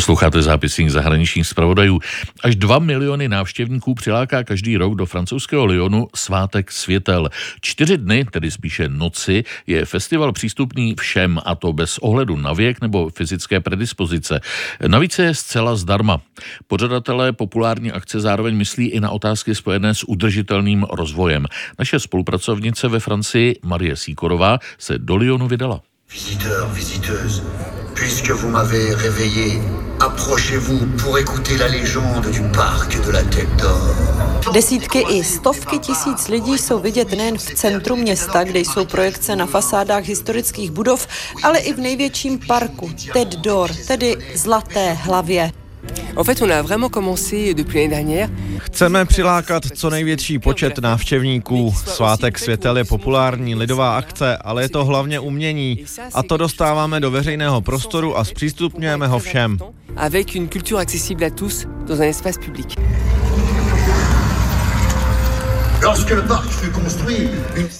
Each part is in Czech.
Posloucháte zápisník zahraničních zpravodajů. Až 2 miliony návštěvníků přiláká každý rok do francouzského Lyonu svátek světel. 4 dny, tedy spíše noci, je festival přístupný všem, a to bez ohledu na věk nebo fyzické predispozice. Navíc je zcela zdarma. Pořadatelé populární akce zároveň myslí i na otázky spojené s udržitelným rozvojem. Naše spolupracovnice ve Francii Marie Síkorová se do Lyonu vydala. Visiteurs, visiteuses, puisque vous m'avez réveillé, approchez-vous pour écouter la légende du parc de la Tête d'Or. Desítky i stovky tisíc lidí jsou vidět nejen v centru města, kde jsou projekce na fasádách historických budov, ale i v největším parku Tête d'Or, tedy Zlaté hlavě. Chceme přilákat co největší počet návštěvníků. Svátek světel je populární lidová akce, ale je to hlavně umění. A to dostáváme do veřejného prostoru a zpřístupňujeme ho všem.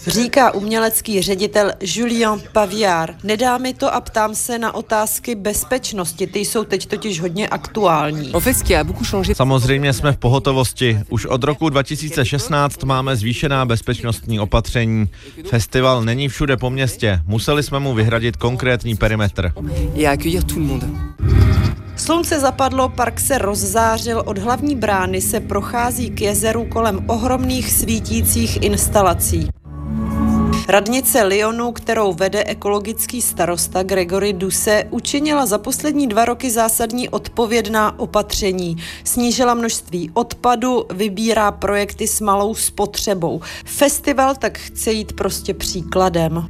Říká umělecký ředitel Julien Paviar. Nedá mi to a ptám se na otázky bezpečnosti, ty jsou teď totiž hodně aktuální. Samozřejmě jsme v pohotovosti. Už od roku 2016 máme zvýšená bezpečnostní opatření. Festival není všude po městě, museli jsme mu vyhradit konkrétní perimetr. Slunce zapadlo, park se rozzářil, od hlavní brány se prochází k jezeru kolem ohromných svítících instalací. Radnice Lyonu, kterou vede ekologický starosta Gregory Duse, učinila za poslední 2 roky zásadní odpovědná opatření. Snížila množství odpadu, vybírá projekty s malou spotřebou. Festival tak chce jít prostě příkladem.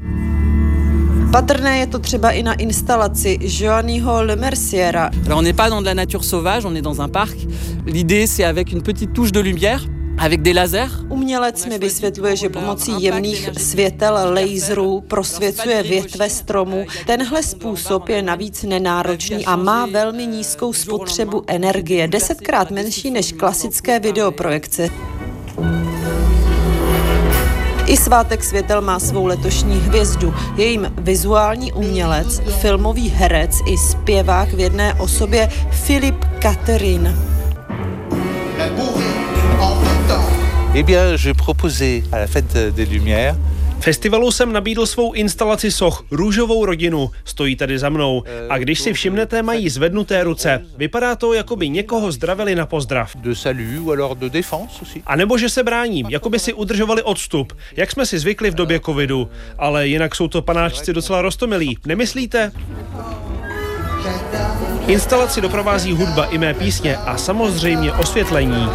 Patrné je to třeba i na instalaci Joannyho Le Merciera. On n'est pas dans de la nature sauvage, on est dans un parc. L'idée c'est avec une petite touche de lumière, avec des lasers. Umělec mi vysvětluje, že pomocí jemných světel laserů prosvěcuje větve stromů. Tenhle způsob je navíc nenáročný a má velmi nízkou spotřebu energie, 10krát menší než klasické videoprojekce. I svátek světel má svou letošní hvězdu. Je jim vizuální umělec, filmový herec i zpěvák v jedné osobě Filip Catherine. Eh bien, j'ai proposé à la fête des Lumières. Festivalu jsem nabídl svou instalaci soch Růžovou rodinu, stojí tady za mnou. A když si všimnete, mají zvednuté ruce. Vypadá to, jako by někoho zdravili na pozdrav. A nebo že se brání, jako by si udržovali odstup, jak jsme si zvykli v době covidu. Ale jinak jsou to panáčci docela roztomilí, nemyslíte? Instalaci doprovází hudba i mé písně a samozřejmě osvětlení.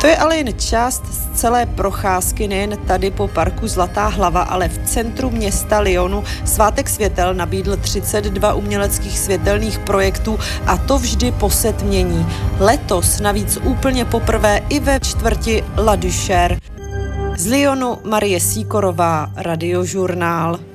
To je ale jen část z celé procházky, nejen tady po parku Zlatá hlava, ale v centru města Lyonu svátek světel nabídl 32 uměleckých světelných projektů, a to vždy po setmění. Letos navíc úplně poprvé i ve čtvrti La Duchère. Z Lyonu Marie Síkorová, Radiožurnál.